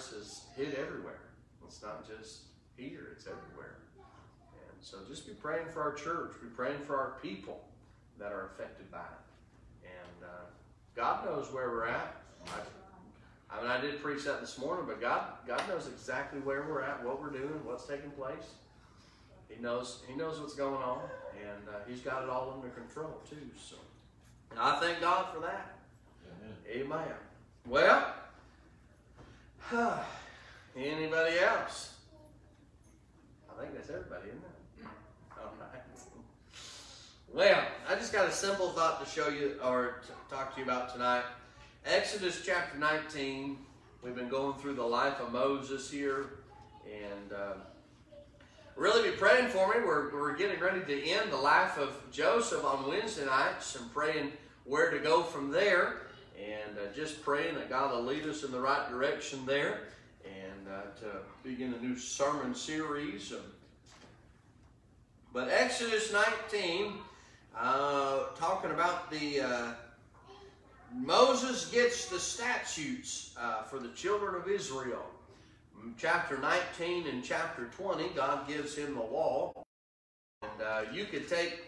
virus is hit everywhere. It's not just here, it's everywhere. And so just be praying for our church. Be praying for our people that are affected by it. And God knows where we're at. I mean, I did preach that this morning, but God knows exactly where we're at, what we're doing, what's taking place. He knows what's going on, and He's got it all under control, too. So I thank God for that. Amen. Amen. Well, anybody else? I think that's everybody, isn't it? All right. Well, I just got a simple thought to show you or to talk to you about tonight. Exodus chapter 19. We've been going through the life of Moses here, and really be praying for me. We're getting ready to end the life of Joseph on Wednesday nights and praying where to go from there, and just praying that God will lead us in the right direction there, and to begin a new sermon series. But Exodus 19, talking about the Moses gets the statutes for the children of Israel. Chapter 19 and chapter 20, God gives him the law. And you could take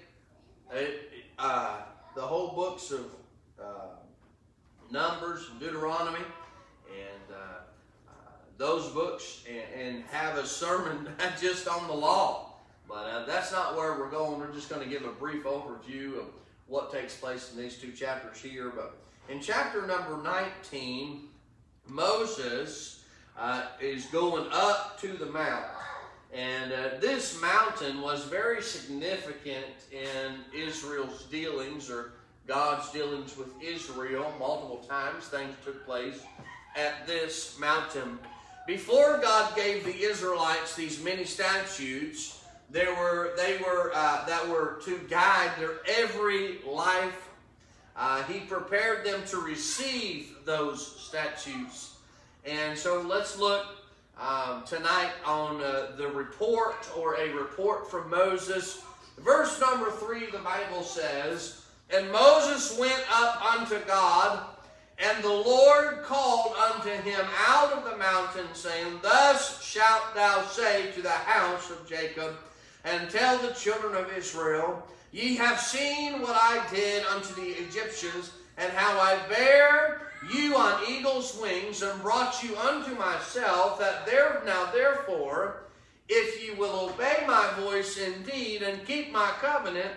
the whole books of Numbers and Deuteronomy and those books and have a sermon just on the law. But that's not where we're going. We're just going to give a brief overview of what takes place in these two chapters here. But in chapter number 19, Moses is going up to the mount. And this mountain was very significant in Israel's dealings, or God's dealings with Israel. Multiple times things took place at this mountain. Before God gave the Israelites these many statutes, that were to guide their every life. He prepared them to receive those statutes. And so let's look tonight on the report, or a report from Moses. Verse number 3, the Bible says, "And Moses went up unto God, and the Lord called unto him out of the mountain, saying, Thus shalt thou say to the house of Jacob, and tell the children of Israel, Ye have seen what I did unto the Egyptians, and how I bare you on eagle's wings, and brought you unto myself, that now therefore, if ye will obey my voice indeed, and keep my covenant,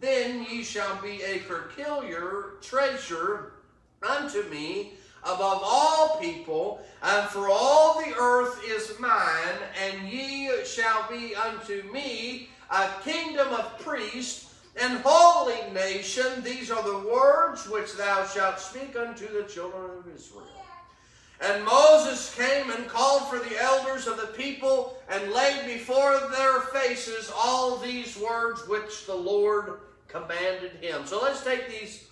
then ye shall be a peculiar treasure unto me above all people, and for all the earth is mine, and ye shall be unto me a kingdom of priests, and holy nation. These are the words which thou shalt speak unto the children of Israel. And Moses came and called for the elders of the people, and laid before their faces all these words which the Lord commanded him." So let's take these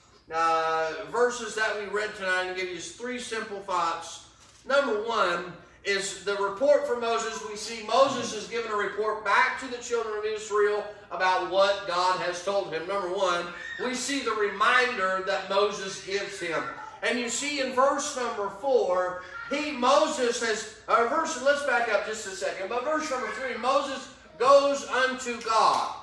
verses that we read tonight and give you three simple thoughts. Number one is the report from Moses. We see Moses is giving a report back to the children of Israel about what God has told him. Number one, we see the reminder that Moses gives him. And you see in verse number 4, let's back up just a second. But verse number 3, Moses goes unto God.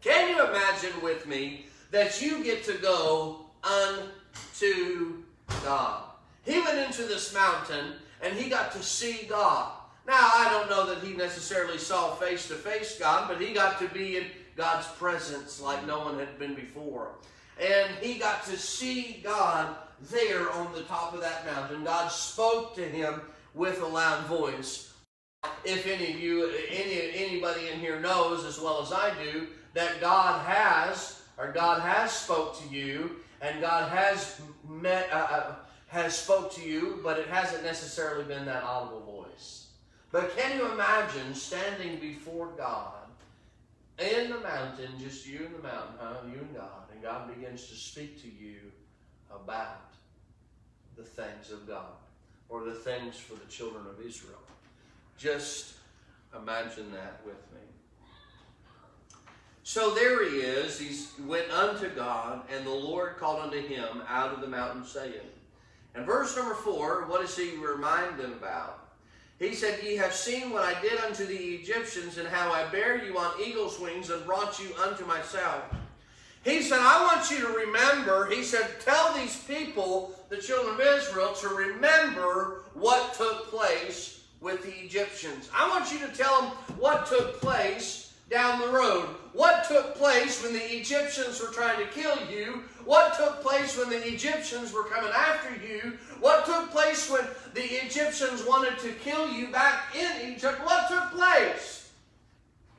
Can you imagine with me that you get to go unto God? He went into this mountain and he got to see God. Now, I don't know that he necessarily saw face-to-face God, but he got to be in God's presence like no one had been before. And he got to see God there on the top of that mountain. God spoke to him with a loud voice. If anybody in here knows, as well as I do, that God has spoke to you, and God has spoke to you, but it hasn't necessarily been that audible voice. But can you imagine standing before God in the mountain, just you in the mountain, you and God begins to speak to you about the things of God, or the things for the children of Israel? Just imagine that with me. So there he is, he went unto God, and the Lord called unto him out of the mountain, saying, In verse number 4, what does he remind them about? He said, "Ye have seen what I did unto the Egyptians, and how I bare you on eagle's wings and brought you unto myself." He said, I want you to remember, he said, tell these people, the children of Israel, to remember what took place with the Egyptians. I want you to tell them what took place down the road. What took place when the Egyptians were trying to kill you? What took place when the Egyptians were coming after you? What took place when the Egyptians wanted to kill you back in Egypt? What took place?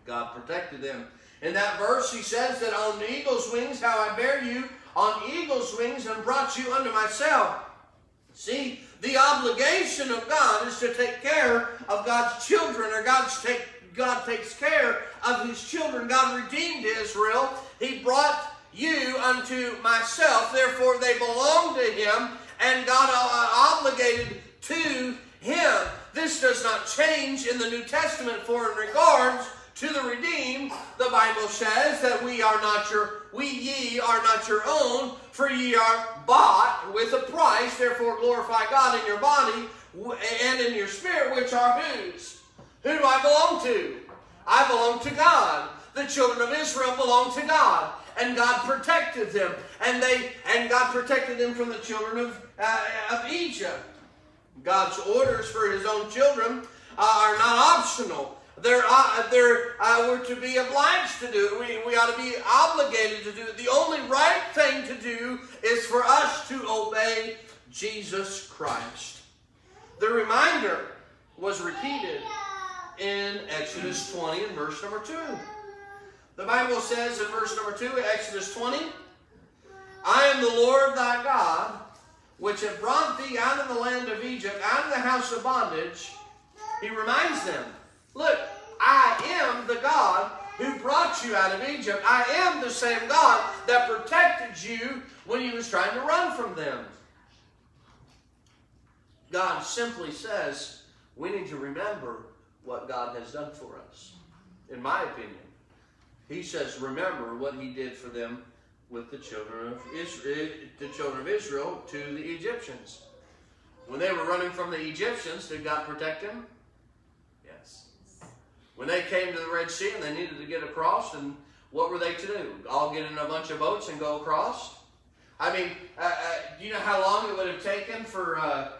God protected them. In that verse, he says that on eagle's wings, how I bare you on eagle's wings and brought you unto myself. See, the obligation of God is to take care of God's children, or God takes care of his children. God redeemed Israel. He brought you unto myself. Therefore, they belong to him, and God obligated to him. This does not change in the New Testament, for in regards to the redeemed, the Bible says that ye are not your own, for ye are bought with a price. Therefore glorify God in your body and in your spirit, which are whose? Who do I belong to? I belong to God. The children of Israel belong to God, and God protected them, and God protected them from the children of Egypt. God's orders for his own children are not optional. We're to be obliged to do it. We ought to be obligated to do it. The only right thing to do is for us to obey Jesus Christ. The reminder was repeated in Exodus 20 and verse number 2. The Bible says in verse number 2, Exodus 20, "I am the Lord thy God, which have brought thee out of the land of Egypt, out of the house of bondage." He reminds them, look, I am the God who brought you out of Egypt. I am the same God that protected you when you was trying to run from them. God simply says, we need to remember what God has done for us. In my opinion, he says, remember what he did for them with the children of Israel to the Egyptians. When they were running from the Egyptians, did God protect them? Yes. When they came to the Red Sea and they needed to get across, and what were they to do? All get in a bunch of boats and go across? I mean, do you know how long it would have taken for a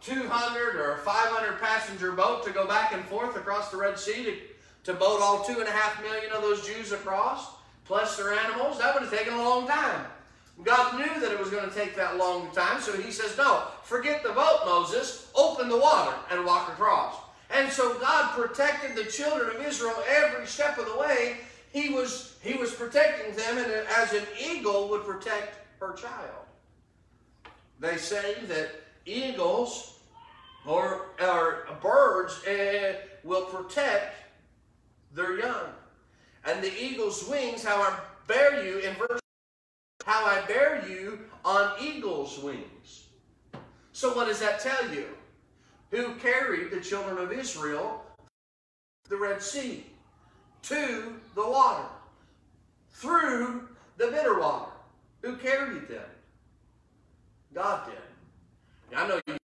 200 or 500 passenger boat to go back and forth across the Red Sea to boat all 2.5 million of those Jews across, plus their animals? That would have taken a long time. God knew that it was going to take that long time, so he says, no, forget the boat, Moses, open the water and walk across. And so God protected the children of Israel every step of the way. He was protecting them, and as an eagle would protect her child. They say that eagles or birds will protect their young. And the eagle's wings, how I bear you, in verse, how I bear you on eagle's wings. So what does that tell you? Who carried the children of Israel through the Red Sea, to the water, through the bitter water? Who carried them? God did. Now, I know you,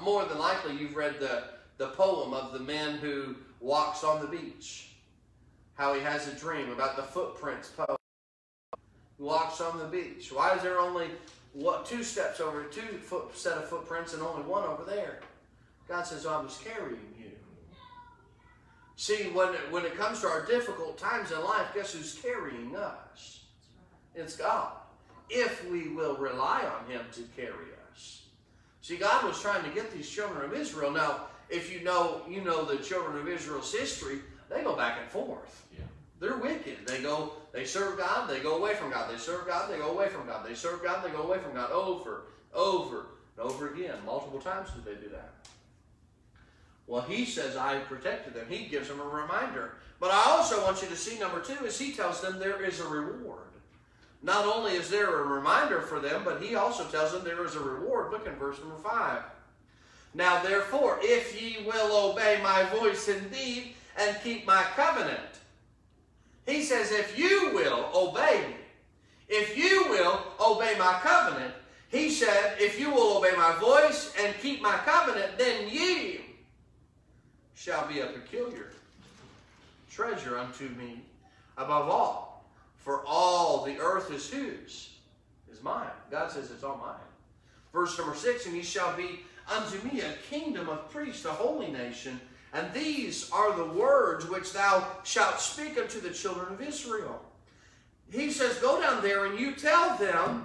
more than likely you've read the poem of the man who walks on the beach, how he has a dream about the footprints poem. He walks on the beach. Why is there only two set of footprints and only one over there? God says, I was carrying you. See, when it comes to our difficult times in life, guess who's carrying us? It's God. If we will rely on him to carry us. See, God was trying to get these children of Israel. Now, if you know the children of Israel's history, they go back and forth. Yeah. They're wicked. They serve God, they go away from God. They serve God, they go away from God. They serve God, they go away from God. Over, and over again. Multiple times did they do that. Well, he says, I protected them. He gives them a reminder. But I also want you to see, number 2, is he tells them there is a reward. Not only is there a reminder for them, but he also tells them there is a reward. Look in verse number 5. Now, therefore, if ye will obey my voice indeed, and keep my covenant. He says, if you will obey me, if you will obey my covenant, he said, if if you will obey my voice and keep my covenant, then ye shall be a peculiar treasure unto me above all. For all the earth is whose? Is mine. God says it's all mine. Verse number 6, and ye shall be unto me a kingdom of priests, a holy nation. And these are the words which thou shalt speak unto the children of Israel. He says, go down there and you tell them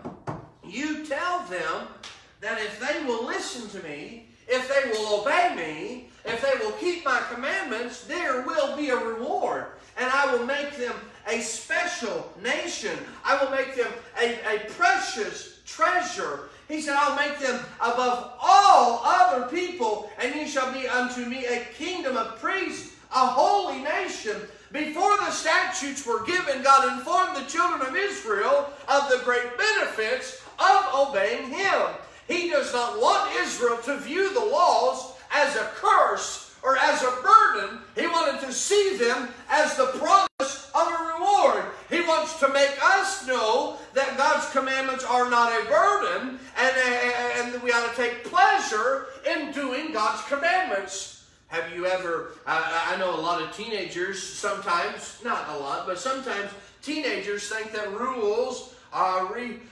that if they will listen to me, if they will obey me, if they will keep my commandments, there will be a reward. And I will make them a special nation. I will make them a precious treasure. He said, I'll make them above all other people, and ye shall be unto me a kingdom of priests, a holy nation. Before the statutes were given, God informed the children of Israel of the great benefits of obeying him. He does not want Israel to view the laws as a curse or as a burden. He wanted to see them as the promise of a reward. He wants to make us know that God's commandments are not a burden, and we ought to take pleasure in doing God's commandments. Have you ever, I know a lot of teenagers sometimes, not a lot, but sometimes teenagers think that rules are,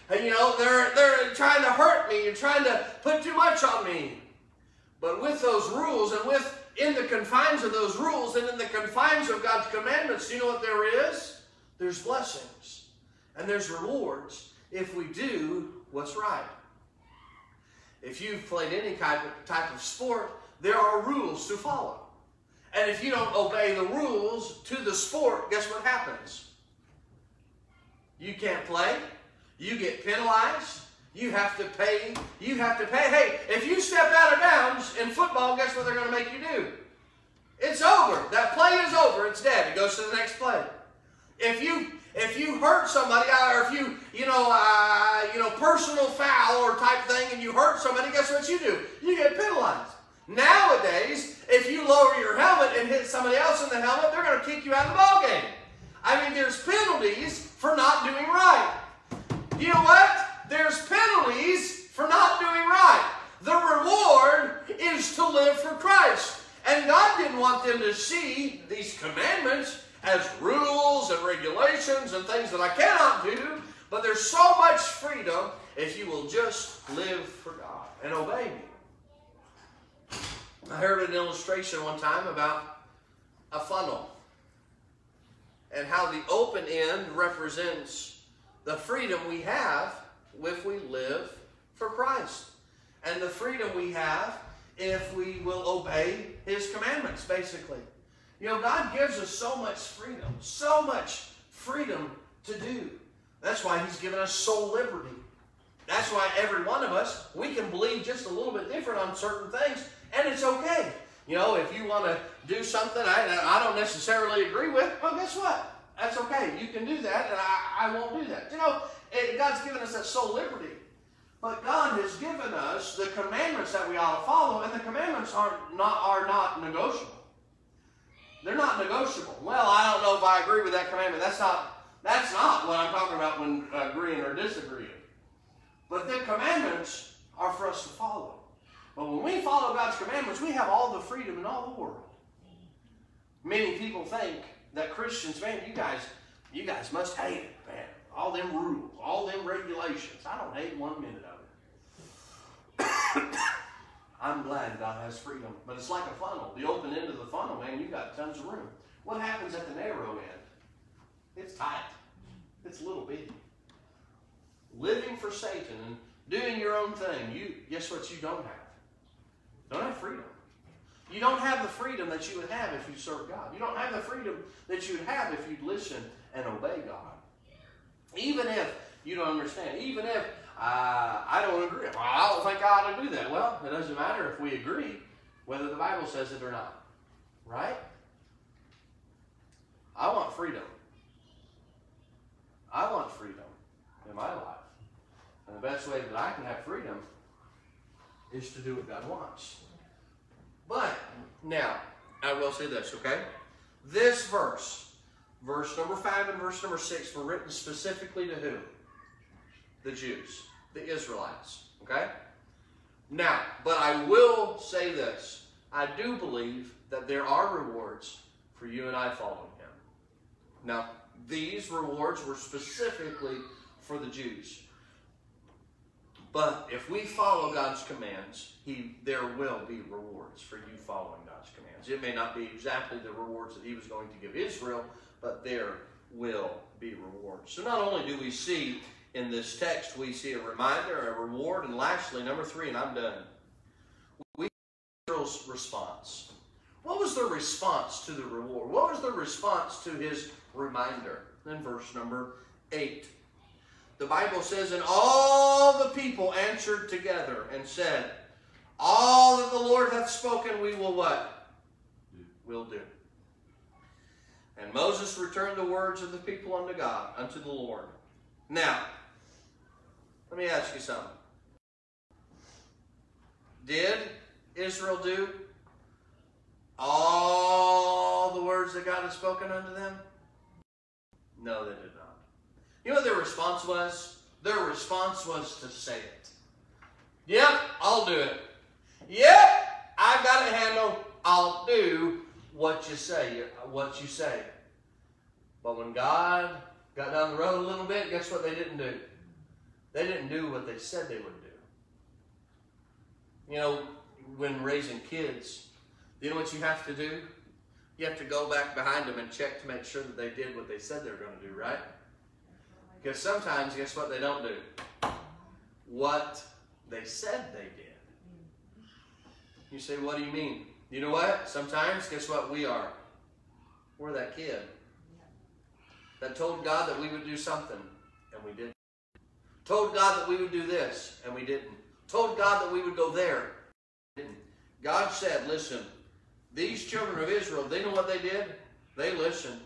they're trying to hurt me and trying to put too much on me. But with those rules and in the confines of those rules and in the confines of God's commandments, do you know what there is? There's blessings and there's rewards if we do what's right. If you've played any type of sport, there are rules to follow. And if you don't obey the rules to the sport, guess what happens? You can't play. You get penalized. You have to pay. Hey, if you step out of bounds in football, guess what they're going to make you do? It's over. That play is over. It's dead. It goes to the next play. If you hurt somebody, or if you personal foul or type thing, and you hurt somebody, guess what you do? You get penalized. Nowadays, if you lower your helmet and hit somebody else in the helmet, they're going to kick you out of the ball game. I mean, there's penalties for not doing right. You know what? There's penalties for not doing right. The reward is to live for Christ. And God didn't want them to see these commandments as rules and regulations and things that I cannot do. But there's so much freedom if you will just live for God and obey me. I heard an illustration one time about a funnel and how the open end represents the freedom we have if we live for Christ, and the freedom we have if we will obey his commandments, basically. You know, God gives us so much freedom to do. That's why he's given us soul liberty. That's why every one of us, we can believe just a little bit different on certain things. And it's okay. You know, if you want to do something I don't necessarily agree with, well, guess what? That's okay. You can do that, and I won't do that. You know, God's given us that soul liberty. But God has given us the commandments that we ought to follow, and the commandments are not negotiable. They're not negotiable. Well, I don't know if I agree with that commandment. That's not what I'm talking about when agreeing or disagreeing. But the commandments are for us to follow. But when we follow God's commandments, we have all the freedom in all the world. Many people think that Christians, man, you guys must hate it, man. All them rules, all them regulations. I don't hate 1 minute of it. I'm glad God has freedom. But it's like a funnel. The open end of the funnel, man, you got tons of room. What happens at the narrow end? It's tight. It's a little bitty. Living for Satan and doing your own thing, guess what you don't have? Don't have freedom. You don't have the freedom that you would have if you served God. You don't have the freedom that you would have if you'd listen and obey God. Even if you don't understand. Even if I don't agree. Well, I don't think I ought to do that. Well, it doesn't matter if we agree whether the Bible says it or not. Right? I want freedom. I want freedom in my life. And the best way that I can have freedom is to do what God wants. But, now, I will say this, okay? This verse, verse number 5 and verse number 6, were written specifically to who? The Jews, the Israelites, okay? Now, but I will say this. I do believe that there are rewards for you and I following him. Now, these rewards were specifically for the Jews. But if we follow God's commands, there will be rewards for you following God's commands. It may not be exactly the rewards that he was going to give Israel, but there will be rewards. So not only do we see in this text, we see a reminder, a reward, and lastly, number three, and I'm done. We see Israel's response. What was their response to the reward? What was their response to his reminder? In verse number 8. The Bible says, and all the people answered together and said, all that the Lord hath spoken, we will what? Will do. And Moses returned the words of the people unto God, unto the Lord. Now, let me ask you something. Did Israel do all the words that God had spoken unto them? No, they did not. You know what their response was? Their response was to say it. Yep, I'll do it. Yep, I've got it handled. I'll do what you say. But when God got down the road a little bit, guess what they didn't do? They didn't do what they said they would do. You know, when raising kids, you know what you have to do? You have to go back behind them and check to make sure that they did what they said they were going to do, right? Because sometimes, guess what they don't do? What they said they did. You say, what do you mean? You know what? Sometimes, guess what we are? We're that kid that told God that we would do something, and we didn't. Told God that we would do this, and we didn't. Told God that we would go there, and we didn't. God said, listen, these children of Israel, they know what they did? They listened.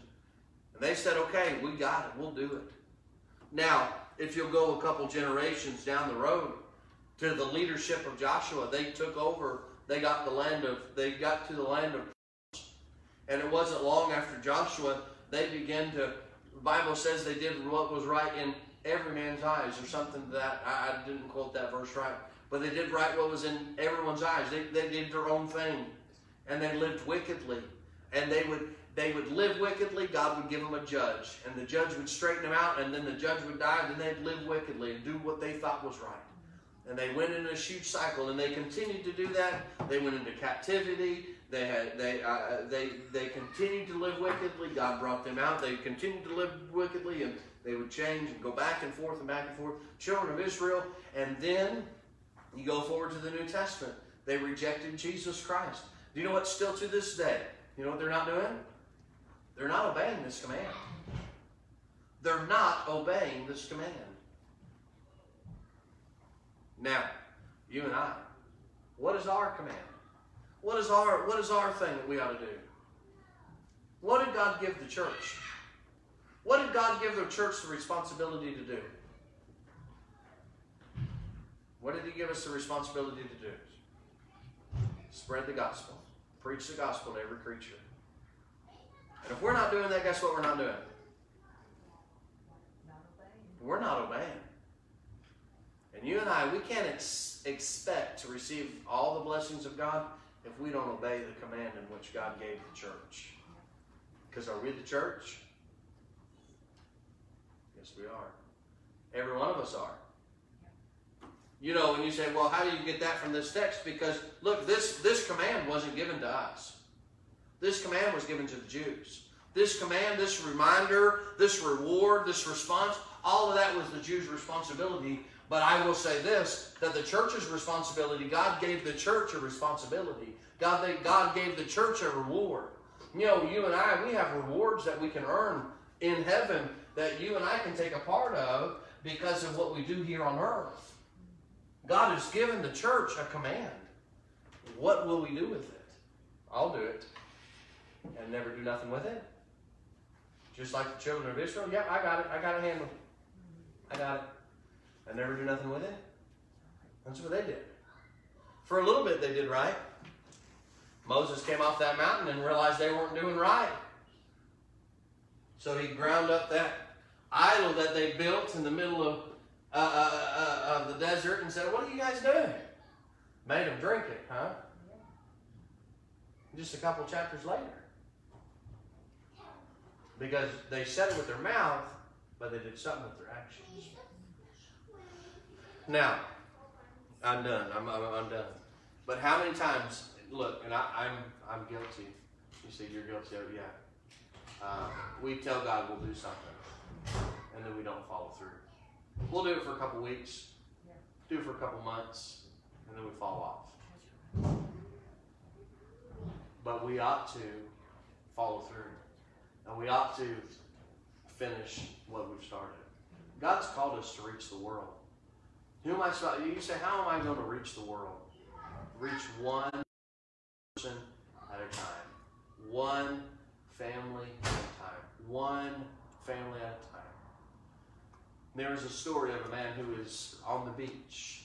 And they said, okay, we got it. We'll do it. Now, if you'll go a couple generations down the road to the leadership of Joshua, they took over. They got to the land of promise. And it wasn't long after Joshua, they began to, the Bible says they did what was right in every man's eyes or something that, I didn't quote that verse right, but they did right what was in everyone's eyes. They did their own thing and they lived wickedly, and they would live wickedly, God would give them a judge, and the judge would straighten them out, and then the judge would die, and then they'd live wickedly and do what they thought was right. And they went in a huge cycle, and they continued to do that. They went into captivity. They continued to live wickedly. God brought them out. They continued to live wickedly, and they would change and go back and forth and back and forth. Children of Israel, and then you go forward to the New Testament. They rejected Jesus Christ. Do you know what? Still to this day, you know what they're not doing? They're not obeying this command. They're not obeying this command. Now, you and I, what is our command? What is our thing that we ought to do? What did God give the church? What did God give the church the responsibility to do? What did he give us the responsibility to do? Spread the gospel. Preach the gospel to every creature. And if we're not doing that, guess what we're not doing? We're not obeying. And you and I, we can't expect to receive all the blessings of God if we don't obey the command in which God gave the church. Because are we the church? Yes, we are. Every one of us are. You know, when you say, well, how do you get that from this text? Because, look, this command wasn't given to us. This command was given to the Jews. This command, this reminder, this reward, this response, all of that was the Jews' responsibility. But I will say this, that the church's responsibility, God gave the church a responsibility. God gave the church a reward. You know, you and I, we have rewards that we can earn in heaven that you and I can take a part of because of what we do here on earth. God has given the church a command. What will we do with it? I'll do it. And never do nothing with it. Just like the children of Israel. Yeah, I got it. I got it handled. I got it. And never do nothing with it. That's what they did. For a little bit they did right. Moses came off that mountain and realized they weren't doing right. So he ground up that idol that they built in the middle of the desert and said, what are you guys doing? Made them drink it, huh? Just a couple chapters later. Because they said it with their mouth, but they did something with their actions. Now, I'm done. I'm done. But how many times, look, and I'm guilty. You see, you're guilty of it, yeah. We tell God we'll do something, and then we don't follow through. We'll do it for a couple weeks, do it for a couple months, and then we fall off. But we ought to follow through, and we ought to finish what we've started. God's called us to reach the world. Who am I? You say, how am I going to reach the world? Reach one person at a time, one family at a time, one family at a time. There was a story of a man who was on the beach.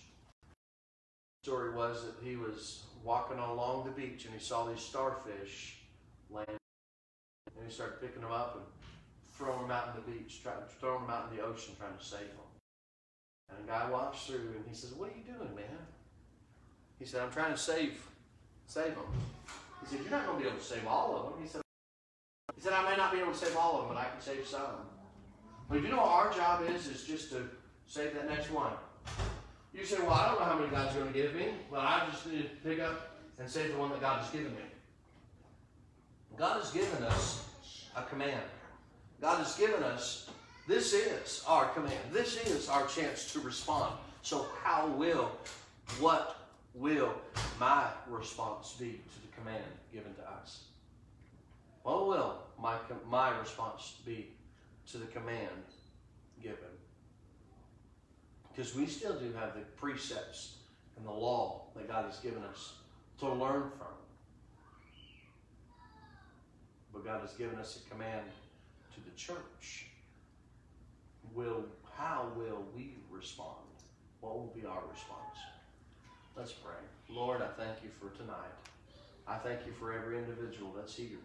The story was that he was walking along the beach and he saw these starfish landing, and he started picking them up and throwing them out in the beach, throwing them out in the ocean, trying to save them. And a guy walks through and he says, "What are you doing, man?" He said, "I'm trying to save them." He said, "You're not going to be able to save all of them." He said, "I may not be able to save all of them, but I can save some." But you know what our job is just to save that next one. You say, "Well, I don't know how many God's going to give me, but I just need to pick up and save the one that God has given me." God has given us a command. God has given us, this is our command. This is our chance to respond. So how will, what will my response be to the command given to us? What will my response be to the command given? Because we still do have the precepts and the law that God has given us to learn from. But God has given us a command to the church. How will we respond? What will be our response? Let's pray. Lord, I thank you for tonight. I thank you for every individual that's here.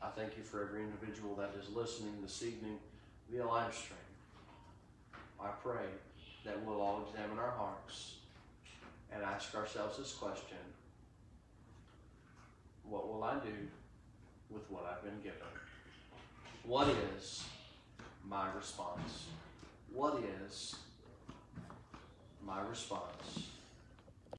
I thank you for every individual that is listening this evening via live stream. I pray that we'll all examine our hearts and ask ourselves this question: what will I do with what I've been given? What is my response? What is my response?